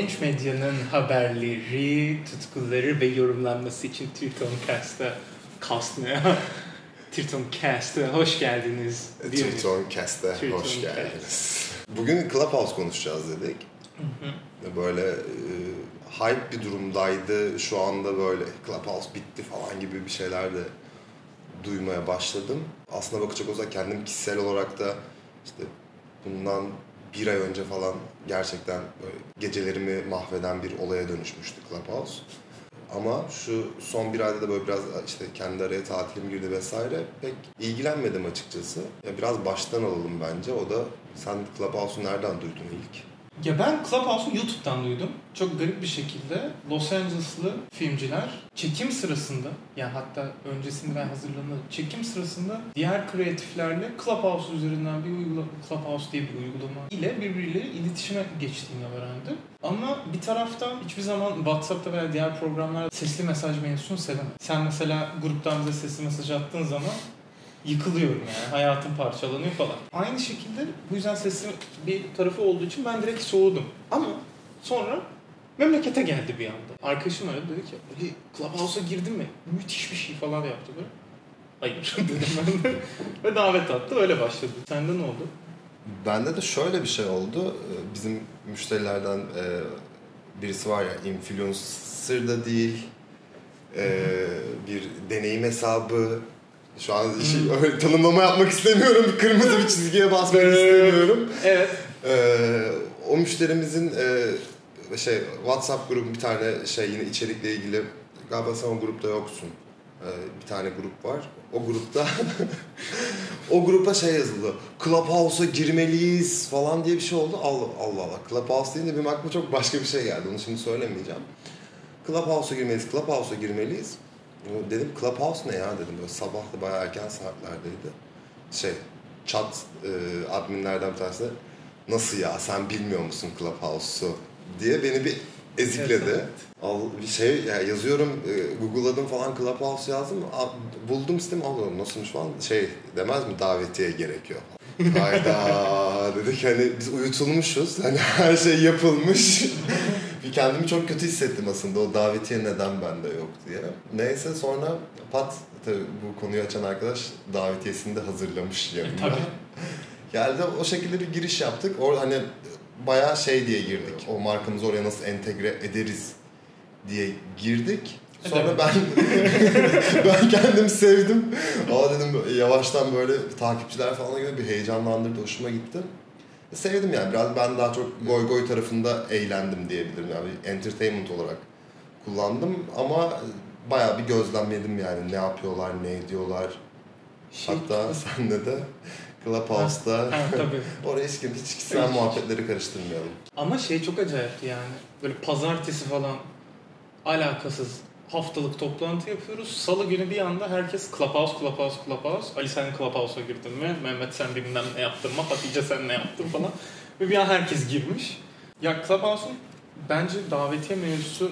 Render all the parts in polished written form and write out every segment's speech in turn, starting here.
genç medyanın haberleri, tutkuları ve yorumlanması için TritonCast'a hoş geldiniz. TritonCast'a hoş geldiniz. Bugün Clubhouse konuşacağız dedik. Hı hı. Böyle hype bir durumdaydı. Şu anda böyle Clubhouse bitti falan gibi bir şeyler de duymaya başladım. Aslına bakacak olsak kendim kişisel olarak da işte bundan bir ay önce falan gerçekten böyle gecelerimi mahveden bir olaya dönüşmüştü Clubhouse. Ama şu son bir ayda da böyle biraz işte kendi araya tatilim girdi vesaire, pek ilgilenmedim açıkçası. Ya biraz baştan alalım bence. O da sen Clubhouse'u nereden duydun ilk? Ya ben Clubhouse'u YouTube'dan duydum. Çok garip bir şekilde Los Angeles'lı filmciler çekim sırasında, yani hatta öncesinde ben hazırlanıyordum, çekim sırasında diğer kreatiflerle Clubhouse üzerinden bir uygulama, Clubhouse diye bir uygulama ile birbirleriyle iletişime geçtiğini öğrendim. Ama bir taraftan hiçbir zaman WhatsApp'ta veya diğer programlarda sesli mesaj mevzusunu sevemem. Sen mesela gruptan bize sesli mesaj attığın zaman yıkılıyorum yani. Hayatım parçalanıyor falan. Aynı şekilde bu yüzden sesin bir tarafı olduğu için ben direkt soğudum. Ama sonra memlekete geldi bir anda. Arkadaşım aradı, dedi ki Clubhouse'a girdin mi? Müthiş bir şey falan yaptı böyle. Hayır dedim ben de. Ve davet attı, öyle başladı. Sende ne oldu? Bende de şöyle bir şey oldu. Bizim müşterilerden birisi var ya, influencer da değil. Bir deneyim hesabı. Şu an öyle tanımlama yapmak istemiyorum. Kırmızı bir çizgiye basmak istemiyorum. Evet. O müşterimizin WhatsApp grubun bir tane yine içerikle ilgili, galiba sen o grupta yoksun. Bir tane grup var. O grupta o grupa yazıldı. Clubhouse'a girmeliyiz falan diye bir şey oldu. Allah. Clubhouse deyince benim aklıma çok başka bir şey geldi. Onu şimdi söylemeyeceğim. Clubhouse'a girmeliyiz. Dedim Clubhouse ne ya dedim. Böyle sabah da bayağı erken saatlerdeydi. Chat adminlerden bir tanesi nasıl ya sen bilmiyor musun Clubhouse'u diye beni bir ezikledi. Evet. Yazıyorum Google'ladım falan, Clubhouse yazdım. Buldum sistemi, anladım nasılmış falan. Demez mi davetiye gerekiyor? Hayda dedik, biz uyutulmuşuz. Her şey yapılmış. Kendimi çok kötü hissettim aslında, o davetiye neden bende yok diye. Neyse sonra tabii bu konuyu açan arkadaş davetiyesini de hazırlamış yanımda. Tabii. Geldi, o şekilde bir giriş yaptık. Orada bayağı diye girdik. O markamızı oraya nasıl entegre ederiz diye girdik. Sonra ben kendimi sevdim. Aa dedim, yavaştan böyle takipçiler falan gibi bir heyecanlandırdı, hoşuma gitti. Sevdim yani. Biraz ben daha çok goy tarafında eğlendim diyebilirim. Yani entertainment olarak kullandım ama bayağı bir gözlemledim yani. Ne yapıyorlar, ne ediyorlar. Hatta sende de Clubhouse'da oraya hiç kişisel muhabbetleri karıştırmayalım. Ama çok acayipti yani. Böyle pazartesi falan alakasız haftalık toplantı yapıyoruz. Salı günü bir anda herkes Clubhouse. Ali sen Clubhouse'a girdin mi? Mehmet sen bilmem ne yaptın mı? Hatice sen ne yaptın falan. Ve bir an herkes girmiş. Ya Clubhouse'un bence davetiye mevzusu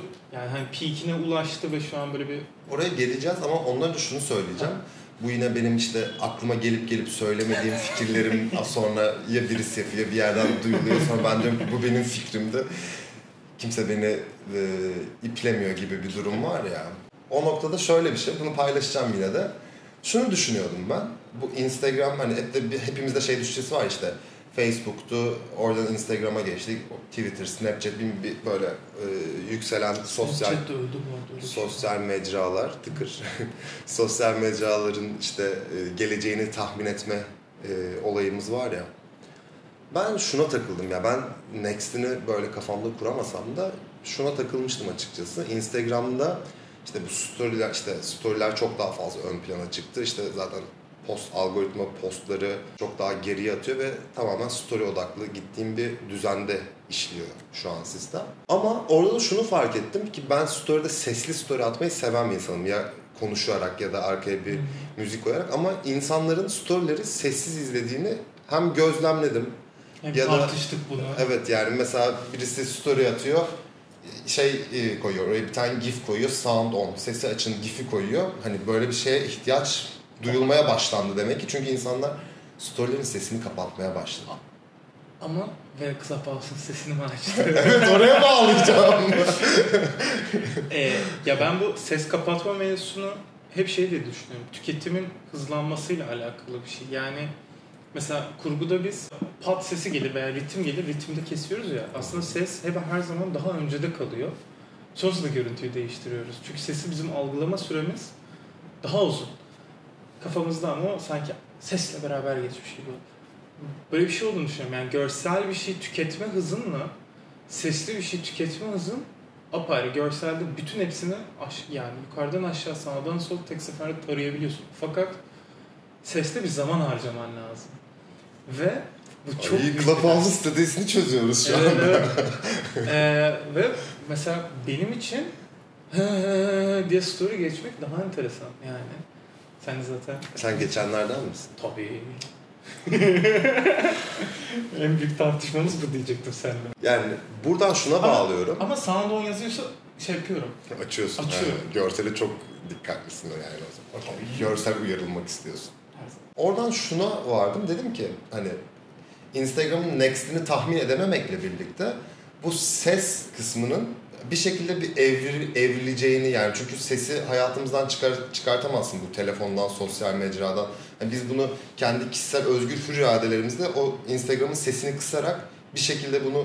peak'ine ulaştı ve şu an böyle bir... Oraya geleceğiz ama ondan önce şunu söyleyeceğim. Bu yine benim aklıma gelip söylemediğim fikirlerim sonra ya birisi ya bir yerden duyuluyor. Sonra ben diyorum bu benim fikrimdi. Kimse beni iplemiyor gibi bir durum var ya. O noktada şöyle bir şey, bunu paylaşacağım yine de. Şunu düşünüyordum ben. Bu Instagram hepimizde düşüncesi var işte. Facebook'tu, oradan Instagram'a geçtik. Twitter, Snapchat bir böyle yükselen sosyal mecralar sosyal mecraların geleceğini tahmin etme olayımız var ya. Ben şuna takıldım ya, ben Next'ini böyle kafamda kuramasam da şuna takılmıştım açıkçası. Instagram'da bu story'ler çok daha fazla ön plana çıktı. Zaten algoritma postları çok daha geriye atıyor ve tamamen story odaklı gittiğim bir düzende işliyor şu an sistem. Ama orada da şunu fark ettim ki ben story'de sesli story atmayı seven bir insanım. Ya konuşarak ya da arkaya bir müzik koyarak, ama insanların story'leri sessiz izlediğini hem gözlemledim. Ya tartıştık bunu. Evet yani mesela birisi story atıyor, koyuyor, oraya bir tane gif koyuyor, sound on, sesi açın gif'i koyuyor. Böyle bir şeye ihtiyaç duyulmaya başlandı demek ki. Çünkü insanlar storylerin sesini kapatmaya başladı. Ama ve Clubhouse'un sesini mi açtı? Evet, oraya bağlayacağım. Ya ben bu ses kapatma mevzusunu hep şey diye düşünüyorum. Tüketimin hızlanmasıyla alakalı bir şey. Yani mesela kurguda biz pat sesi gelir veya ritim gelir. Ritimde kesiyoruz ya. Aslında ses hep her zaman daha öncede kalıyor. Sonrasında görüntüyü değiştiriyoruz. Çünkü sesi bizim algılama süremiz daha uzun. Kafamızda ama o sanki sesle beraber geçmiş gibi. Böyle bir şey olduğunu düşünüyorum. Yani görsel bir şey tüketme hızınla sesli bir şey tüketme hızın apayrı. Görselde bütün hepsini yani yukarıdan aşağı sağdan sol tek seferde tarayabiliyorsun. Fakat sesle bir zaman harcaman lazım. Ve bu çok iyi. Clubhouse stratejisini çözüyoruz şu an. Evet. Ve mesela benim için diye story geçmek daha enteresan yani. Sen zaten. Sen geçenlerden misin? Tabii. En büyük tartışmamız bu diyecektim seninle. Yani buradan şuna bağlıyorum. Ama sound on yazıyorsa şey yapıyorum. Açıyorsun. Açıyorum. Yani görsele çok dikkatlisin yani o zaman. Görsel uyarılmak istiyorsun. Evet. Oradan şuna vardım. Dedim ki hani Instagram'ın next'ini tahmin edememekle birlikte bu ses kısmının bir şekilde bir evrileceğini yani çünkü sesi hayatımızdan çıkartamazsın bu telefondan, sosyal mecradan. Yani biz bunu kendi kişisel özgür hür iradelerimizle o Instagram'ın sesini kısarak bir şekilde bunu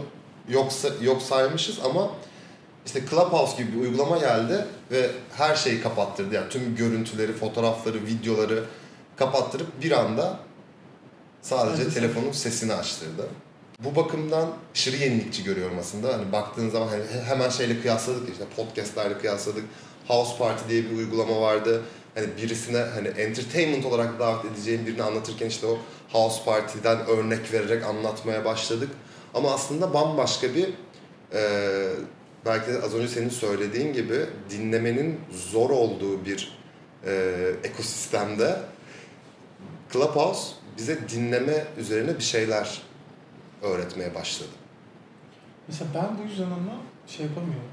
yok saymışız ama işte Clubhouse gibi bir uygulama geldi ve her şeyi kapattırdı. Yani tüm görüntüleri, fotoğrafları, videoları kapattırıp bir anda sadece telefonun sesini açtırdı. Bu bakımdan aşırı yenilikçi görüyorum aslında. Hani baktığın zaman hani hemen şeyle kıyasladık işte podcastlerle kıyasladık. House Party diye bir uygulama vardı. Hani birisine hani entertainment olarak davet edeceğin birini anlatırken işte o House Party'den örnek vererek anlatmaya başladık. Ama aslında bambaşka bir belki de az önce senin söylediğin gibi dinlemenin zor olduğu bir ekosistemde Clubhouse bize dinleme üzerine bir şeyler öğretmeye başladı. Mesela ben bu yüzden ama şey yapamıyorum.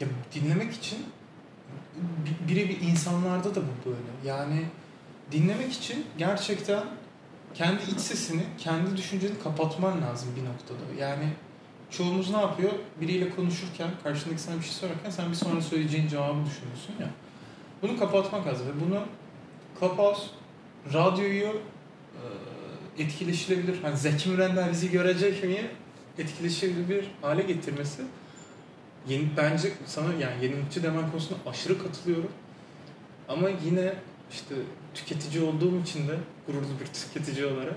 Ya dinlemek için birebir insanlarda da bu böyle. Yani dinlemek için gerçekten kendi iç sesini, kendi düşünceni kapatman lazım bir noktada. Yani çoğumuz ne yapıyor? Biriyle konuşurken, karşındaki sana bir şey sorarken sen bir sonra söyleyeceğin cevabı düşünüyorsun ya. Bunu kapatmak lazım. Ve bunu Clubhouse, radyoyu etkileşilebilir. Hani Zeki Müren'den bizi görecek mi? Etkileşilebilir bir hale getirmesi. Yeni, bence sana yani yenilikçi demen konusunda aşırı katılıyorum. Ama yine işte tüketici olduğum için de gururlu bir tüketici olarak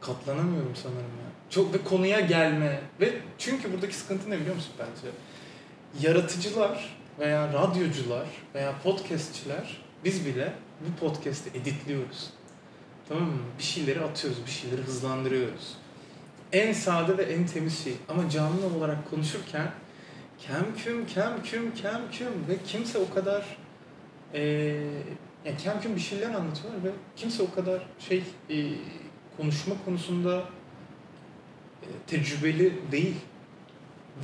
katlanamıyorum sanırım ya. Çok da konuya gelme ve çünkü buradaki sıkıntı ne biliyor musun bence? Yaratıcılar veya radyocular veya podcastçiler biz bile bu podcast'i editliyoruz. Tamam mı? Bir şeyleri atıyoruz, bir şeyleri hızlandırıyoruz. En sade ve en temiz şey. Ama canlı olarak konuşurken kem küm ve kimse o kadar yani kem küm bir şeyler anlatıyorlar ve kimse o kadar konuşma konusunda tecrübeli değil.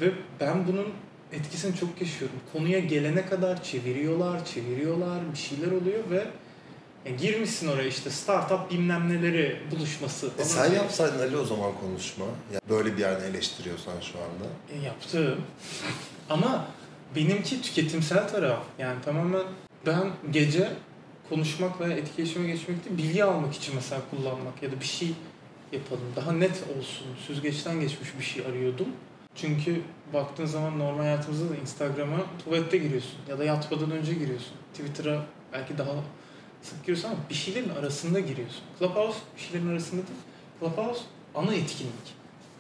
Ve ben bunun etkisini çok yaşıyorum. Konuya gelene kadar çeviriyorlar, bir şeyler oluyor ve yani girmişsin oraya işte startup bilmem neleri buluşması. Sen yapsaydın Ali o zaman konuşma. Yani böyle bir yerde eleştiriyorsan şu anda. Yaptım. Ama benimki tüketimsel taraf. Yani tamamen ben gece konuşmak veya etkileşime geçmek değil, bilgi almak için mesela kullanmak ya da bir şey yapalım. Daha net olsun. Süzgeçten geçmiş bir şey arıyordum. Çünkü baktığın zaman normal hayatımızda da Instagram'a tuvalette giriyorsun. Ya da yatmadan önce giriyorsun. Twitter'a belki daha sık giriyorsun ama bir şeylerin arasında giriyorsun. Clubhouse bir şeylerin arasında değil. Clubhouse ana etkinlik.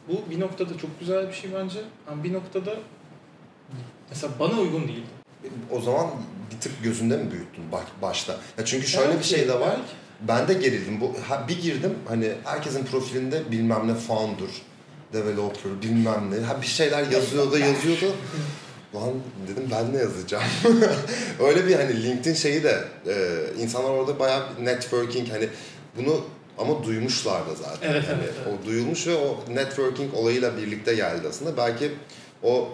Bu bir noktada çok güzel bir şey bence. Ama bir noktada mesela bana uygun değildi. O zaman bir tık gözünde mi büyüttün başta? Ya çünkü şöyle belki, bir şey de var. Belki. Ben de gerildim. Bir girdim hani herkesin profilinde bilmem ne founder, developer bilmem ne. Bir şeyler yazıyordu. Lan dedim ben ne yazacağım? Öyle bir hani LinkedIn şeyi de insanlar orada bayağı networking hani bunu ama duymuşlar da zaten. Evet, yani evet. O duyulmuş ve o networking olayıyla birlikte geldi aslında. Belki o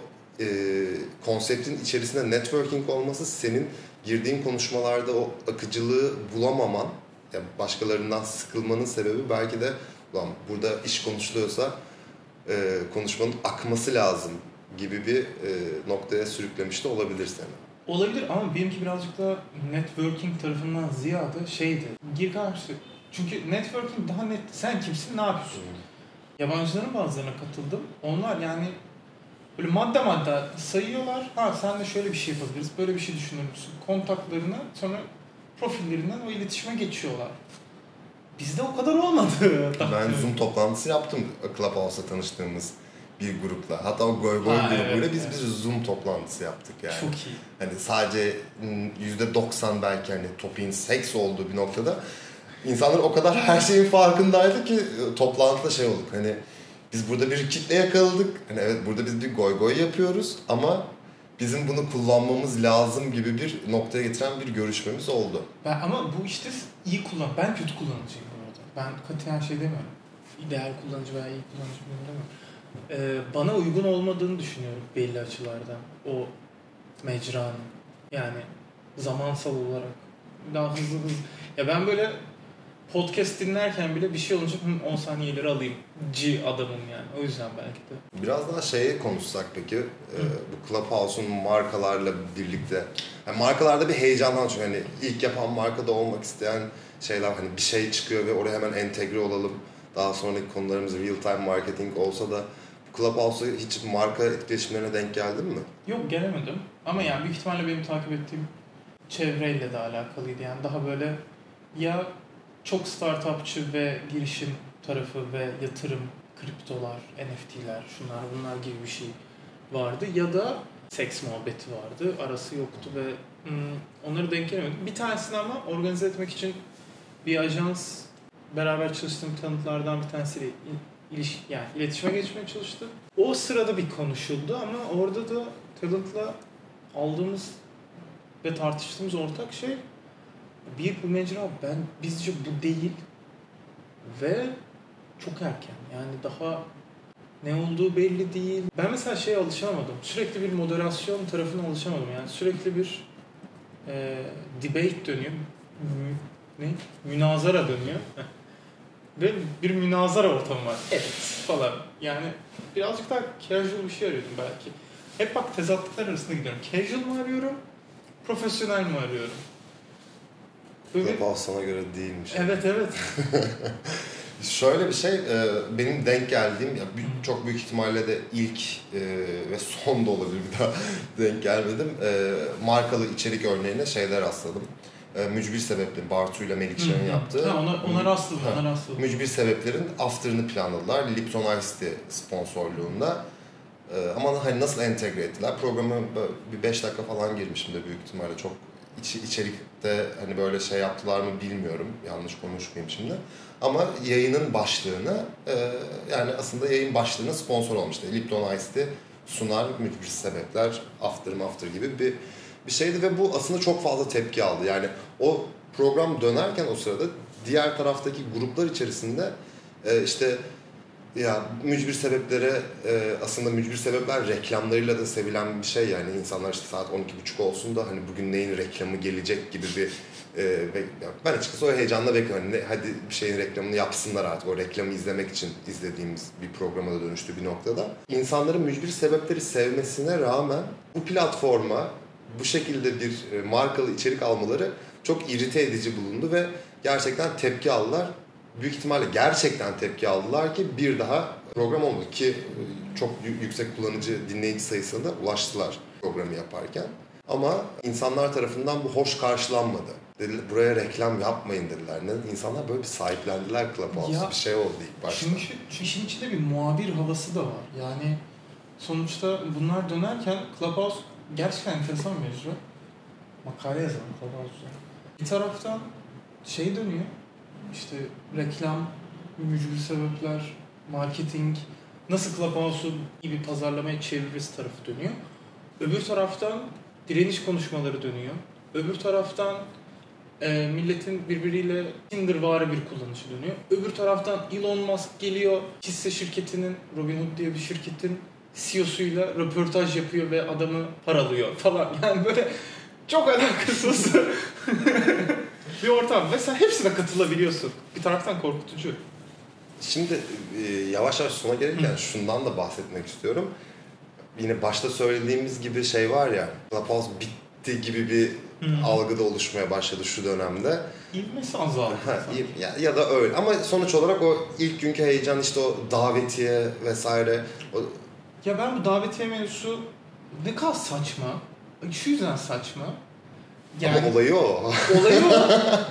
konseptin içerisinde networking olması senin girdiğin konuşmalarda o akıcılığı bulamaman yani başkalarından sıkılmanın sebebi belki de ulan burada iş konuşuluyorsa konuşmanın akması lazım gibi bir noktaya sürüklemiş de olabilir seni. Olabilir ama benimki birazcık da networking tarafından ziyade şeydi. Gir karşı. Çünkü networking daha net. Sen kimsin, ne yapıyorsun? Yabancıların bazılarına katıldım. Onlar yani böyle madde sayıyorlar. Ha sen de şöyle bir şey yapabiliriz, böyle bir şey düşünür müsün? Kontaklarını sonra profillerinden o iletişime geçiyorlar. Bizde o kadar olmadı. Ben Zoom toplantısı yaptım Clubhouse'la tanıştığımız bir grupla. Hatta o Goygoy grubuyla evet, biz Zoom toplantısı yaptık yani. Çok iyi. Hani sadece %90 belki hani topiğin seks olduğu bir noktada insanlar o kadar her şeyin farkındaydı ki toplantıda şey olduk hani biz burada bir kitle yakaladık. Hani evet burada biz bir Goygoy yapıyoruz ama bizim bunu kullanmamız lazım gibi bir noktaya getiren bir görüşmemiz oldu. Ben, ama bu işte iyi kullan. Ben kötü kullanıcıyım bu arada. Ben katiyen şey demiyorum. İdeal kullanıcı veya iyi kullanıcı demiyorum. Bana uygun olmadığını düşünüyorum belli açılardan. O mecranın. Yani zamansal olarak. Daha hızlı. Ya ben böyle podcast dinlerken bile bir şey olunca 10 saniyeleri alayım. Adamım yani. O yüzden belki de. Biraz daha şeye konuşsak peki. Bu Clubhouse'un markalarla birlikte. Yani markalarda bir heyecandan çünkü hani ilk yapan markada olmak isteyen şeyler hani bir şey çıkıyor ve oraya hemen entegre olalım. Daha sonraki konularımız real time marketing olsa da Clubhouse'a hiç marka etkileşimlerine denk geldin mi? Yok gelemedim. Ama yani büyük ihtimalle benim takip ettiğim çevreyle de alakalıydı. Yani daha böyle ya çok startupçı ve girişim tarafı ve yatırım, kriptolar, NFT'ler, şunlar bunlar gibi bir şey vardı. Ya da seks muhabbeti vardı. Arası yoktu ve onları denk gelemedim. Bir tanesini ama organize etmek için bir ajans beraber çalıştığım tanıtlardan bir tanesiyle yani iletişime geçmeye çalıştı. O sırada bir konuşuldu ama orada da talent'la aldığımız ve tartıştığımız ortak şey bu mecra bizce bu değil ve çok erken. Yani daha ne olduğu belli değil. Ben mesela şeye alışamadım. Sürekli bir moderasyon tarafına alışamadım. Yani sürekli bir debate dönüyor. Münazara dönüyor. Ve bir münazara ortamı var. Evet falan. Yani birazcık daha casual bir şey arıyordum belki. Hep bak tezatlıklar arasında gidiyorum. Casual mı arıyorum? Profesyonel mi arıyorum? Clubhouse sana göre değilmiş. Evet evet. Şöyle bir şey, benim denk geldiğim, ya çok büyük ihtimalle de ilk ve son da olabilir bir daha denk gelmedim. Markalı içerik örneğine şeyler rastladım. Mücbir sebeplerin, Bartu ile Melikşe'nin yaptığı. Ona rastladım. Mücbir sebeplerin after'ını planladılar. Lipton Ice sponsorluğunda. Ama hani nasıl entegre ettiler? Programa bir 5 dakika falan girmişim de büyük ihtimalle çok. İçerikte hani böyle şey yaptılar mı bilmiyorum. Yanlış konuşmayayım şimdi. Ama yayının başlığını yani aslında yayın başlığına sponsor olmuştu. Lipton Ice'ti sunar mücbir sebepler after gibi bir şeydi ve bu aslında çok fazla tepki aldı. Yani o program dönerken o sırada diğer taraftaki gruplar içerisinde işte ya mücbir sebeplere aslında mücbir sebepler reklamlarıyla da sevilen bir şey yani insanlar işte saat 12.30 olsun da hani bugün neyin reklamı gelecek gibi bir ben açıkçası o heyecanla bekliyorum. Hani hadi bir şeyin reklamını yapsınlar artık o reklamı izlemek için izlediğimiz bir programa da dönüştü bir noktada. İnsanların mücbir sebepleri sevmesine rağmen bu platforma bu şekilde bir markalı içerik almaları çok irite edici bulundu ve gerçekten tepki aldılar. Büyük ihtimalle gerçekten tepki aldılar ki bir daha program olmadı ki çok yüksek kullanıcı dinleyici sayısına da ulaştılar programı yaparken. Ama insanlar tarafından bu hoş karşılanmadı. Dediler, buraya reklam yapmayın dediler. İnsanlar böyle bir sahiplendiler Clubhouse'a bir şey oldu ilk başta. Çünkü işin içinde bir muhabir havası da var. Yani sonuçta bunlar dönerken Clubhouse gerçekten enteresan bir mevzu. Makale yazan Clubhouse'a. Bir taraftan şey dönüyor. İşte reklam, mücbir sebepler, marketing, nasıl Clubhouse'u gibi pazarlamaya çeviririz tarafı dönüyor. Öbür taraftan direniş konuşmaları dönüyor. Öbür taraftan milletin birbiriyle Tindervari bir kullanışı dönüyor. Öbür taraftan Elon Musk geliyor, hisse şirketinin, Robinhood diye bir şirketin CEO'suyla röportaj yapıyor ve adamı paralıyor falan. Yani böyle çok alakasız. bir ortam ve sen hepsine katılabiliyorsun. Bir taraftan korkutucu. Şimdi yavaş yavaş sona gelirken şundan da bahsetmek istiyorum. Yine başta söylediğimiz gibi şey var ya, Clubhouse bitti gibi bir algı da oluşmaya başladı şu dönemde. İvmesi azaldı. Ya da öyle. Ama sonuç olarak o ilk günkü heyecan, işte o davetiye vesaire. Ya ben bu davetiye mevzusu ne kadar saçma. Şu yüzden saçma. Yani, ama olayı o. Olayı o.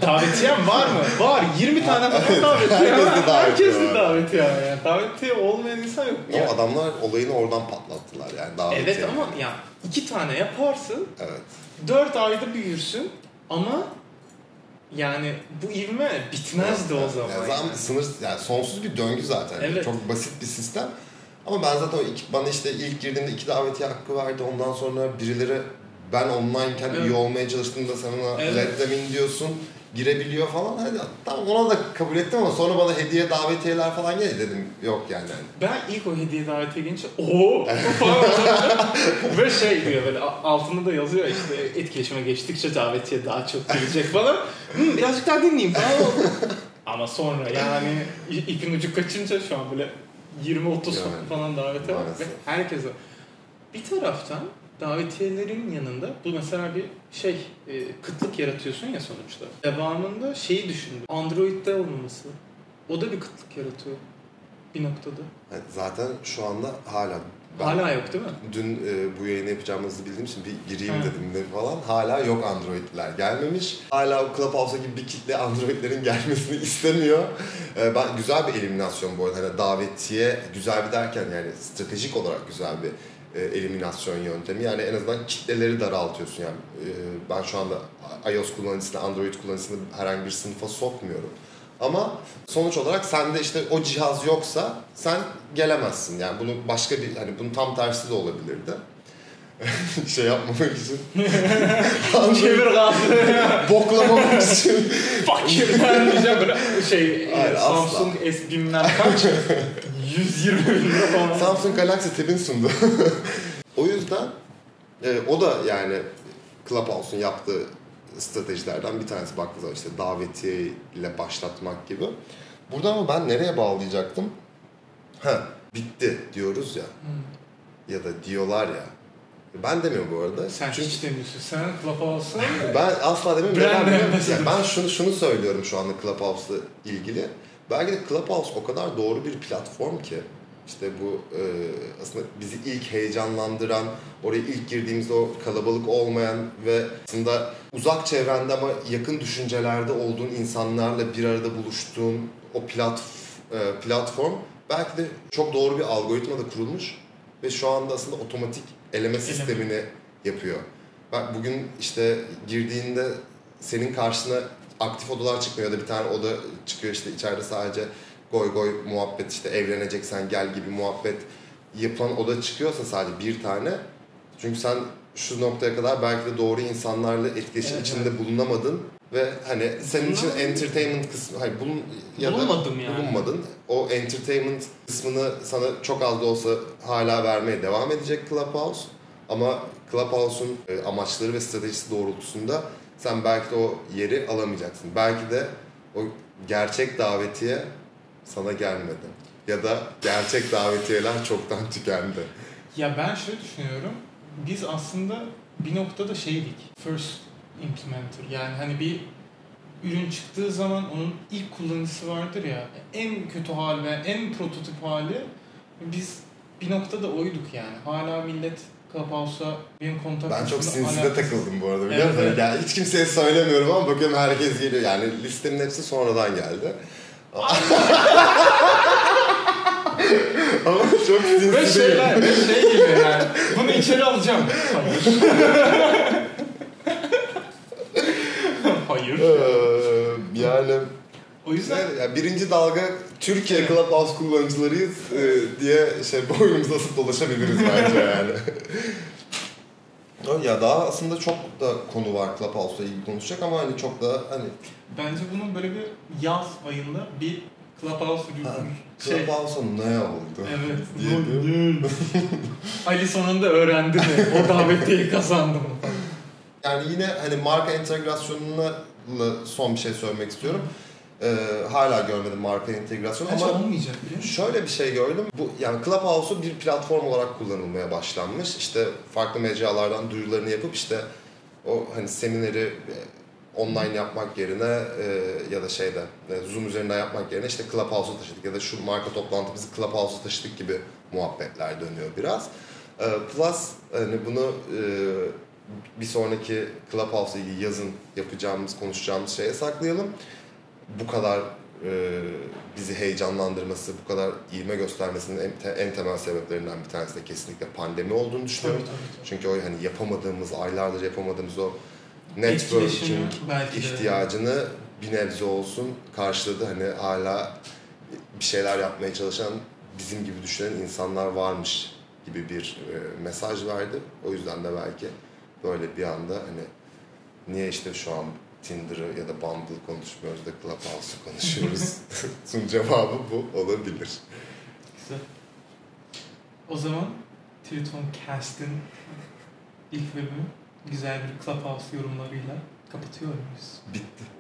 Davetiyem var mı? Var. 20 tane falan davetiye. Herkesin davetiye yani. Davetiye olmayan insan yok. Ama yani, adamlar olayını oradan patlattılar yani, davetiye. Evet ama ya yani, 2 tane yaparsın. Evet. 4 ayda büyürsün ama yani bu ivme bitmezdi o zaman. Yani. Sınırsız yani, sonsuz bir döngü zaten. Evet. Çok basit bir sistem. Ama ben zaten bana işte ilk girdiğimde 2 davetiye hakkı vardı. Ondan sonra birileri ben online'ken iyi olmaya çalıştığımda sana reddemin diyorsun, girebiliyor falan. Hadi tamam, ona da kabul ettim ama sonra bana hediye davetiyeler falan geldi, dedim yok yani. Ben ilk o hediye davetiye gelince ooo falan ve şey diyor, böyle altında da yazıyor işte, etkileşime geçtikçe davetiye daha çok gelecek falan. Birazcık daha dinleyeyim falan ama sonra yani ipin ucu kaçınca şu an böyle 20-30 yani, falan davetiye var ve herkese. Bir taraftan davetiyelerin yanında bu mesela bir şey, kıtlık yaratıyorsun ya sonuçta. Devamında şeyi düşündüm. Android'de olmaması. O da bir kıtlık yaratıyor bir noktada. Evet, zaten şu anda hala yok değil mi? Dün bu yayını yapacağımızı bildiğim için bir gireyim dedim falan. Hala yok, Android'ler gelmemiş. Hala o Clubhouse'a gibi bir kitle Android'lerin gelmesini istemiyor. Ben güzel bir eliminasyon bu arada. Hani davetiye güzel bir derken yani stratejik olarak güzel bir eliminasyon yöntemi. Yani en azından kitleleri daraltıyorsun. Yani ben şu anda iOS kullanıcısını, Android kullanıcısını herhangi bir sınıfa sokmuyorum. Ama sonuç olarak sende işte o cihaz yoksa sen gelemezsin. Yani bunu başka bir, hani bunun tam tersi de olabilirdi. Şey yapmamak için. Çevir kaldı. Boklamamak için. Fakir ben diyeceğim böyle şey. Hayır, Samsung S bilmem kaç. 120 bin lira falan. Samsung Galaxy Tab'in sundu. O yüzden o da yani Clubhouse'un yaptığı stratejilerden bir tanesi, baktığınız zaman işte davetiyle başlatmak gibi. Buradan ama ben nereye bağlayacaktım? Bitti diyoruz ya. Ya da diyorlar ya. Ben demiyorum bu arada. Sen çünkü hiç demiyorsun. Sen Clubhouse'u... Ben asla demiyorum. Yani ben şunu söylüyorum şu anda Clubhouse'la ilgili. Belki de Clubhouse o kadar doğru bir platform ki, işte bu aslında bizi ilk heyecanlandıran, oraya ilk girdiğimizde o kalabalık olmayan ve aslında uzak çevrende ama yakın düşüncelerde olduğun insanlarla bir arada buluştuğun o platform belki de çok doğru bir algoritma da kurulmuş ve şu anda aslında otomatik eleme sistemini yapıyor. Bak bugün işte girdiğinde senin karşına aktif odalar çıkmıyor ya da bir tane oda çıkıyor, işte içeride sadece goy goy muhabbet, işte evleneceksen gel gibi muhabbet yapılan oda çıkıyorsa sadece bir tane. Çünkü sen şu noktaya kadar belki de doğru insanlarla etkileşim içinde bulunamadın ve hani senin için entertainment kısmı, hayır bunun ya da bulunmadın. O entertainment kısmını sana çok az da olsa hala vermeye devam edecek Clubhouse. Ama Clubhouse'un amaçları ve stratejisi doğrultusunda sen belki de o yeri alamayacaksın. Belki de o gerçek davetiye sana gelmedi. Ya da gerçek davetiyeler çoktan tükendi. Ya ben şöyle düşünüyorum. Biz aslında bir noktada şeydik. First implementer. Yani hani bir ürün çıktığı zaman onun ilk kullanıcısı vardır ya. En kötü hal ve en prototip hali. Biz bir noktada oyduk yani. Hala millet... Clubhouse'a benim kontak... Ben çok sinsi'de takıldım bu arada, biliyor musun? Evet. Yani hiç kimseye söylemiyorum ama bakıyorum herkes geliyor. Yani listemin hepsi sonradan geldi. Ama çok sinsi'de. Ve şeyler, ve şey gibi yani. Bunu içeri alacağım. Hayır. Yani... O yüzden... Yani birinci dalga Türkiye Clubhouse kullanıcılarıyız diye şey boynumuza asıp dolaşabiliriz bence yani. Ya daha aslında çok da konu var Clubhouse'la ilgili konuşacak ama hani çok da hani... Bence bunun böyle bir yaz ayında bir Clubhouse şey... Clubhouse'a ne oldu? Evet. Ali sonunda öğrendi mi? O davetiyi kazandı mı? Yani yine hani marka entegrasyonuna son bir şey söylemek istiyorum. Hala görmedim marka entegrasyonu ama olmayacak, şöyle bir şey gördüm. Bu yani Clubhouse'u bir platform olarak kullanılmaya başlanmış. İşte farklı mecralardan duyurularını yapıp işte o hani semineri online yapmak yerine ya da şeyde Zoom üzerinden yapmak yerine işte Clubhouse'a taşıdık ya da şu marka toplantımızı Clubhouse'a taşıdık gibi muhabbetler dönüyor biraz. Plus hani bunu bir sonraki Clubhouse'la ilgili yazın yapacağımız, konuşacağımız şeye saklayalım. Bu kadar bizi heyecanlandırması, bu kadar ilme göstermesinin en temel sebeplerinden bir tanesi de kesinlikle pandemi olduğunu düşünüyorum. Tabii. Çünkü o hani yapamadığımız, aylardır yapamadığımız o networking ihtiyacını bir nebze olsun karşıladı. Hani hala bir şeyler yapmaya çalışan, bizim gibi düşünen insanlar varmış gibi bir mesaj verdi. O yüzden de belki böyle bir anda hani niye işte şu an Tinder'ı ya da Bumble konuşmuyoruz da Clubhouse'u konuşuyoruz. Son cevabı bu olabilir. Güzel. O zaman TritonCast'in ilk bölümü güzel bir Clubhouse yorumlarıyla kapatıyor muyuz? Bitti.